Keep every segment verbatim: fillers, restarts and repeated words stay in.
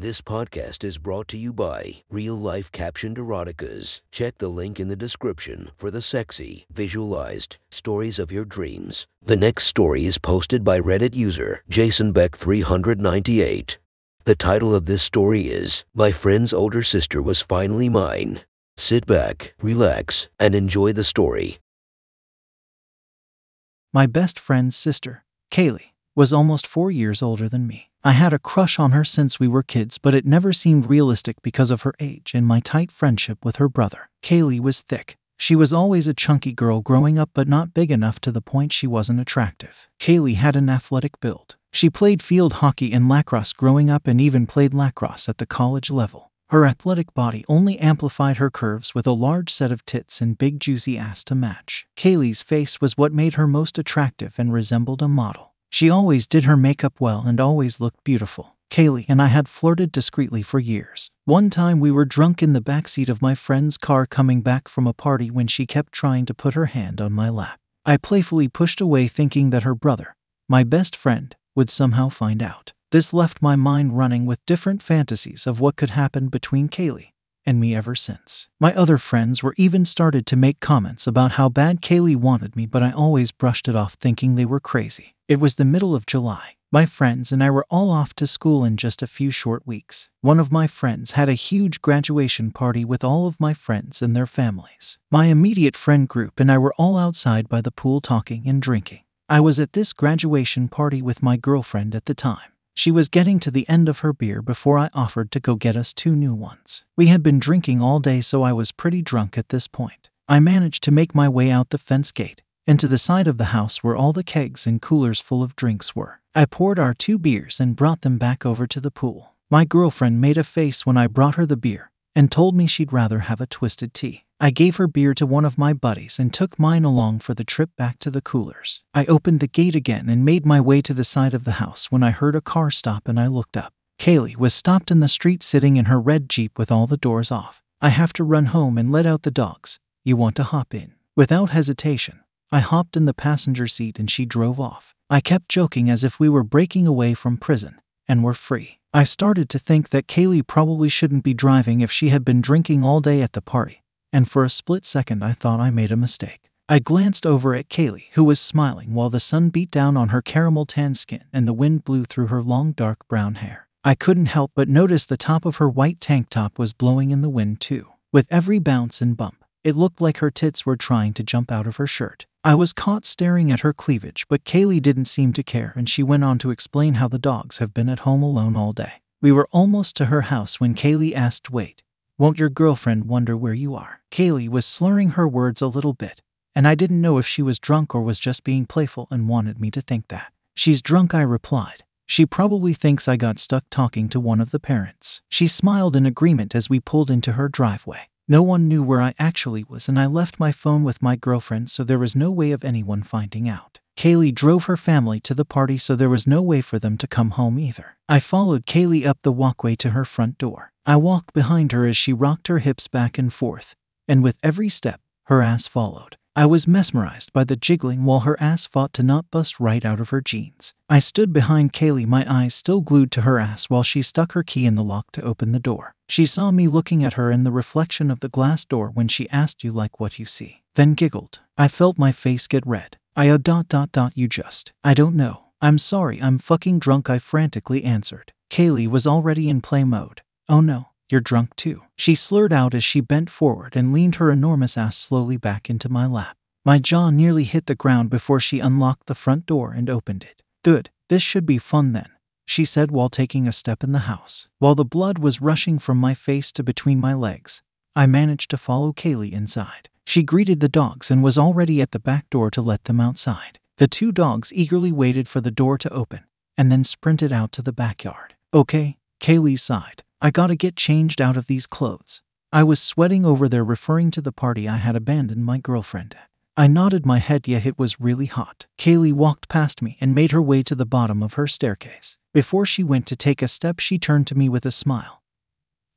This podcast is brought to you by Real Life Captioned Eroticas. Check the link in the description for the sexy, visualized stories of your dreams. The next story is posted by Reddit user Jason Beck three ninety-eight. The title of this story is, My Friend's Older Sister Was Finally Mine. Sit back, relax, and enjoy the story. My best friend's sister, Kaylee, was almost four years older than me. I had a crush on her since we were kids, but it never seemed realistic because of her age and my tight friendship with her brother. Kaylee was thick. She was always a chunky girl growing up, but not big enough to the point she wasn't attractive. Kaylee had an athletic build. She played field hockey and lacrosse growing up and even played lacrosse at the college level. Her athletic body only amplified her curves with a large set of tits and big juicy ass to match. Kaylee's face was what made her most attractive and resembled a model. She always did her makeup well and always looked beautiful. Kaylee and I had flirted discreetly for years. One time we were drunk in the backseat of my friend's car coming back from a party when she kept trying to put her hand on my lap. I playfully pushed away, thinking that her brother, my best friend, would somehow find out. This left my mind running with different fantasies of what could happen between Kaylee and me ever since. My other friends were even started to make comments about how bad Kaylee wanted me, but I always brushed it off, thinking they were crazy. It was the middle of July. My friends and I were all off to school in just a few short weeks. One of my friends had a huge graduation party with all of my friends and their families. My immediate friend group and I were all outside by the pool talking and drinking. I was at this graduation party with my girlfriend at the time. She was getting to the end of her beer before I offered to go get us two new ones. We had been drinking all day, so I was pretty drunk at this point. I managed to make my way out the fence gate and to the side of the house where all the kegs and coolers full of drinks were. I poured our two beers and brought them back over to the pool. My girlfriend made a face when I brought her the beer and told me she'd rather have a twisted tea. I gave her beer to one of my buddies and took mine along for the trip back to the coolers. I opened the gate again and made my way to the side of the house when I heard a car stop and I looked up. Kaylee was stopped in the street sitting in her red Jeep with all the doors off. I have to run home and let out the dogs. You want to hop in? Without hesitation, I hopped in the passenger seat and she drove off. I kept joking as if we were breaking away from prison and were free. I started to think that Kaylee probably shouldn't be driving if she had been drinking all day at the party. And for a split second I thought I made a mistake. I glanced over at Kaylee, who was smiling while the sun beat down on her caramel tan skin and the wind blew through her long dark brown hair. I couldn't help but notice the top of her white tank top was blowing in the wind too. With every bounce and bump, it looked like her tits were trying to jump out of her shirt. I was caught staring at her cleavage, but Kaylee didn't seem to care and she went on to explain how the dogs have been at home alone all day. We were almost to her house when Kaylee asked, "Wait, won't your girlfriend wonder where you are?" Kaylee was slurring her words a little bit, and I didn't know if she was drunk or was just being playful and wanted me to think that. "She's drunk," I replied. "She probably thinks I got stuck talking to one of the parents." She smiled in agreement as we pulled into her driveway. No one knew where I actually was, and I left my phone with my girlfriend, so there was no way of anyone finding out. Kaylee drove her family to the party, so there was no way for them to come home either. I followed Kaylee up the walkway to her front door. I walked behind her as she rocked her hips back and forth, and with every step, her ass followed. I was mesmerized by the jiggling while her ass fought to not bust right out of her jeans. I stood behind Kaylee, my eyes still glued to her ass while she stuck her key in the lock to open the door. She saw me looking at her in the reflection of the glass door when she asked, "You like what you see?" Then giggled. I felt my face get red. I uh, dot dot dot you just. "I don't know. I'm sorry, I'm fucking drunk," I frantically answered. Kaylee was already in play mode. "Oh no, you're drunk too," she slurred out as she bent forward and leaned her enormous ass slowly back into my lap. My jaw nearly hit the ground before she unlocked the front door and opened it. "Good, this should be fun then," she said while taking a step in the house. While the blood was rushing from my face to between my legs, I managed to follow Kaylee inside. She greeted the dogs and was already at the back door to let them outside. The two dogs eagerly waited for the door to open and then sprinted out to the backyard. "Okay," Kaylee sighed. "I gotta get changed out of these clothes." I was sweating over there, referring to the party I had abandoned my girlfriend at. I nodded my head, yet it was really hot. Kaylee walked past me and made her way to the bottom of her staircase. Before she went to take a step, she turned to me with a smile.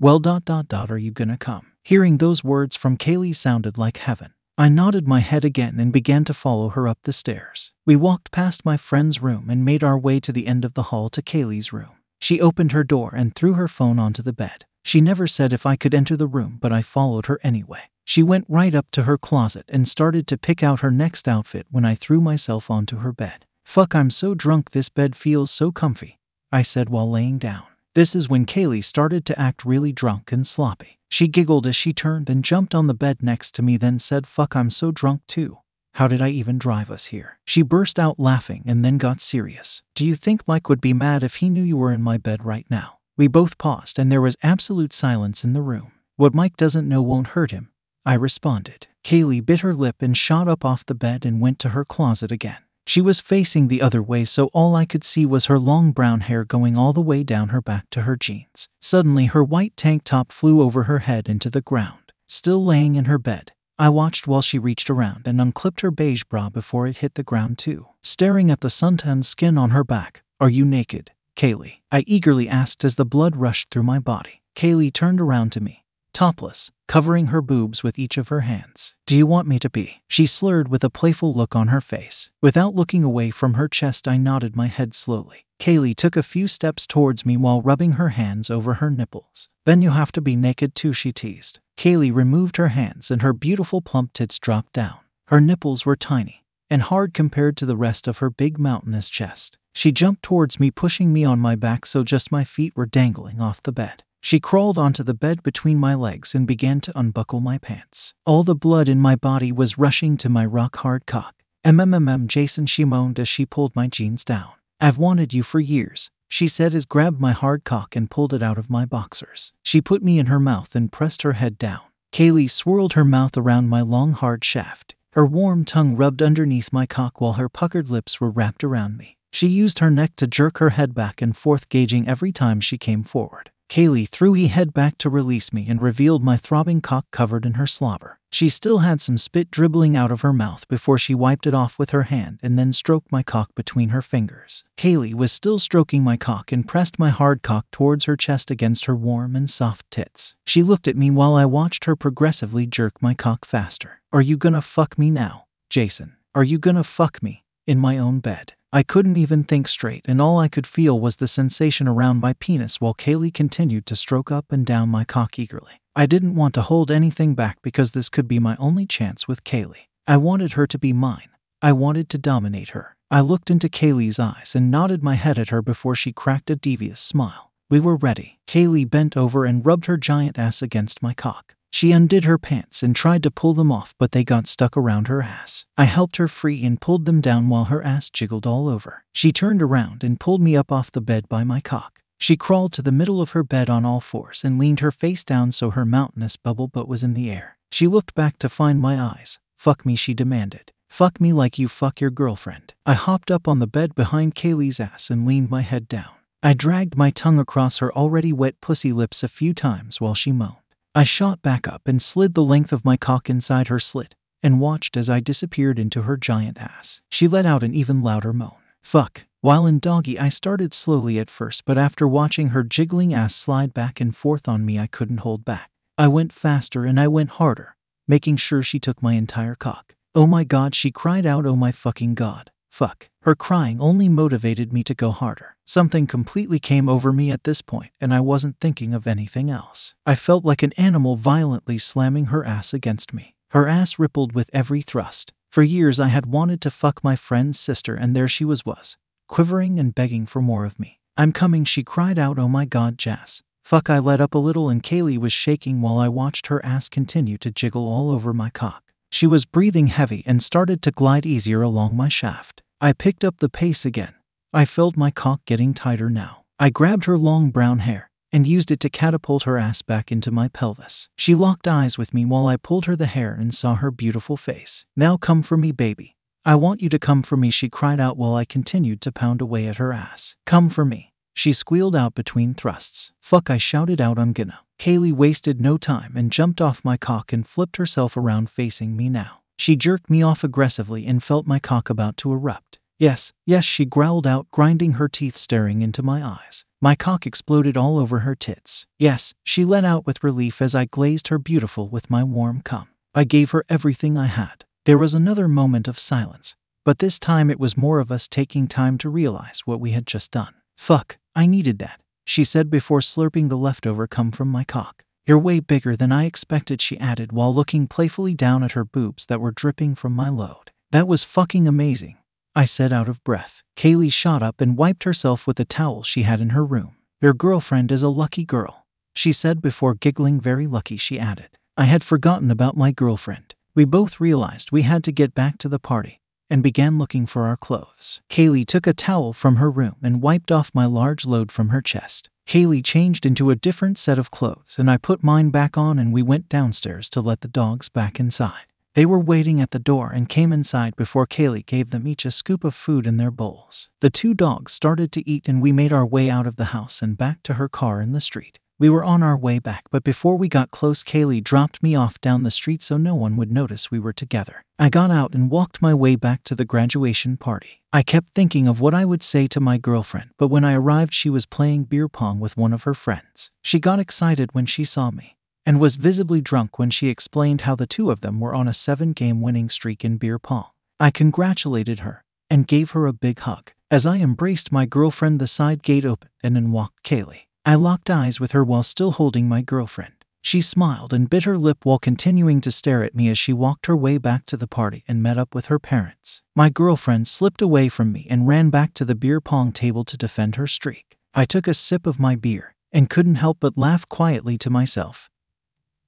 "Well dot dot dot are you gonna come?" Hearing those words from Kaylee sounded like heaven. I nodded my head again and began to follow her up the stairs. We walked past my friend's room and made our way to the end of the hall to Kaylee's room. She opened her door and threw her phone onto the bed. She never said if I could enter the room, but I followed her anyway. She went right up to her closet and started to pick out her next outfit when I threw myself onto her bed. Fuck, I'm so drunk, this bed feels so comfy, I said while laying down. This is when Kaylee started to act really drunk and sloppy. She giggled as she turned and jumped on the bed next to me, then said, "Fuck, I'm so drunk too. How did I even drive us here?" She burst out laughing and then got serious. "Do you think Mike would be mad if he knew you were in my bed right now?" We both paused and there was absolute silence in the room. "What Mike doesn't know won't hurt him," I responded. Kaylee bit her lip and shot up off the bed and went to her closet again. She was facing the other way, so all I could see was her long brown hair going all the way down her back to her jeans. Suddenly, her white tank top flew over her head into the ground. Still laying in her bed, I watched while she reached around and unclipped her beige bra before it hit the ground too. Staring at the suntanned skin on her back, "Are you naked, Kaylee?" I eagerly asked as the blood rushed through my body. Kaylee turned around to me, topless, covering her boobs with each of her hands. "Do you want me to be?" she slurred with a playful look on her face. Without looking away from her chest, I nodded my head slowly. Kaylee took a few steps towards me while rubbing her hands over her nipples. "Then you have to be naked too," she teased. Kaylee removed her hands and her beautiful plump tits dropped down. Her nipples were tiny and hard compared to the rest of her big mountainous chest. She jumped towards me, pushing me on my back so just my feet were dangling off the bed. She crawled onto the bed between my legs and began to unbuckle my pants. All the blood in my body was rushing to my rock-hard cock. "MMMM Jason," she moaned as she pulled my jeans down. "I've wanted you for years," she said as grabbed my hard cock and pulled it out of my boxers. She put me in her mouth and pressed her head down. Kaylee swirled her mouth around my long hard shaft. Her warm tongue rubbed underneath my cock while her puckered lips were wrapped around me. She used her neck to jerk her head back and forth, gauging every time she came forward. Kaylee threw her head back to release me and revealed my throbbing cock covered in her slobber. She still had some spit dribbling out of her mouth before she wiped it off with her hand and then stroked my cock between her fingers. Kaylee was still stroking my cock and pressed my hard cock towards her chest against her warm and soft tits. She looked at me while I watched her progressively jerk my cock faster. "Are you gonna fuck me now, Jason? Are you gonna fuck me in my own bed?" I couldn't even think straight, and all I could feel was the sensation around my penis while Kaylee continued to stroke up and down my cock eagerly. I didn't want to hold anything back because this could be my only chance with Kaylee. I wanted her to be mine. I wanted to dominate her. I looked into Kaylee's eyes and nodded my head at her before she cracked a devious smile. We were ready. Kaylee bent over and rubbed her giant ass against my cock. She undid her pants and tried to pull them off, but they got stuck around her ass. I helped her free and pulled them down while her ass jiggled all over. She turned around and pulled me up off the bed by my cock. She crawled to the middle of her bed on all fours and leaned her face down so her mountainous bubble butt was in the air. She looked back to find my eyes. "Fuck me," she demanded. "Fuck me like you fuck your girlfriend." I hopped up on the bed behind Kaylee's ass and leaned my head down. I dragged my tongue across her already wet pussy lips a few times while she moaned. I shot back up and slid the length of my cock inside her slit and watched as I disappeared into her giant ass. She let out an even louder moan. "Fuck." While in doggy, I started slowly at first, but after watching her jiggling ass slide back and forth on me, I couldn't hold back. I went faster and I went harder, making sure she took my entire cock. "Oh my god," she cried out. "Oh my fucking god. Fuck." Her crying only motivated me to go harder. Something completely came over me at this point, and I wasn't thinking of anything else. I felt like an animal violently slamming her ass against me. Her ass rippled with every thrust. For years I had wanted to fuck my friend's sister, and there she was was, quivering and begging for more of me. "I'm coming," she cried out. "Oh my god, Jas. Fuck." I let up a little and Kaylee was shaking while I watched her ass continue to jiggle all over my cock. She was breathing heavy and started to glide easier along my shaft. I picked up the pace again. I felt my cock getting tighter now. I grabbed her long brown hair and used it to catapult her ass back into my pelvis. She locked eyes with me while I pulled her the hair and saw her beautiful face. "Now come for me, baby. I want you to come for me," she cried out while I continued to pound away at her ass. "Come for me," she squealed out between thrusts. "Fuck," I shouted out. "I'm gonna." Kaylee wasted no time and jumped off my cock and flipped herself around facing me now. She jerked me off aggressively and felt my cock about to erupt. "Yes, yes," she growled out, grinding her teeth, staring into my eyes. My cock exploded all over her tits. "Yes," she let out with relief as I glazed her beautiful with my warm cum. I gave her everything I had. There was another moment of silence, but this time it was more of us taking time to realize what we had just done. Fuck, I needed that. she said before slurping the leftover cum from my cock. "You're way bigger than I expected," she added while looking playfully down at her boobs that were dripping from my load. "That was fucking amazing," I said out of breath. Kaylee shot up and wiped herself with a towel she had in her room. "Your girlfriend is a lucky girl," she said before giggling. "Very lucky," she added. I had forgotten about my girlfriend. We both realized we had to get back to the party and began looking for our clothes. Kaylee took a towel from her room and wiped off my large load from her chest. Kaylee changed into a different set of clothes and I put mine back on, and we went downstairs to let the dogs back inside. They were waiting at the door and came inside before Kaylee gave them each a scoop of food in their bowls. The two dogs started to eat and we made our way out of the house and back to her car in the street. We were on our way back, but before we got close, Kaylee dropped me off down the street so no one would notice we were together. I got out and walked my way back to the graduation party. I kept thinking of what I would say to my girlfriend, but when I arrived she was playing beer pong with one of her friends. She got excited when she saw me and was visibly drunk when she explained how the two of them were on a seven-game winning streak in beer pong. I congratulated her and gave her a big hug. As I embraced my girlfriend, the side gate opened and in walked Kaylee. I locked eyes with her while still holding my girlfriend. She smiled and bit her lip while continuing to stare at me as she walked her way back to the party and met up with her parents. My girlfriend slipped away from me and ran back to the beer pong table to defend her streak. I took a sip of my beer and couldn't help but laugh quietly to myself.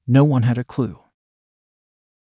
No one had a clue.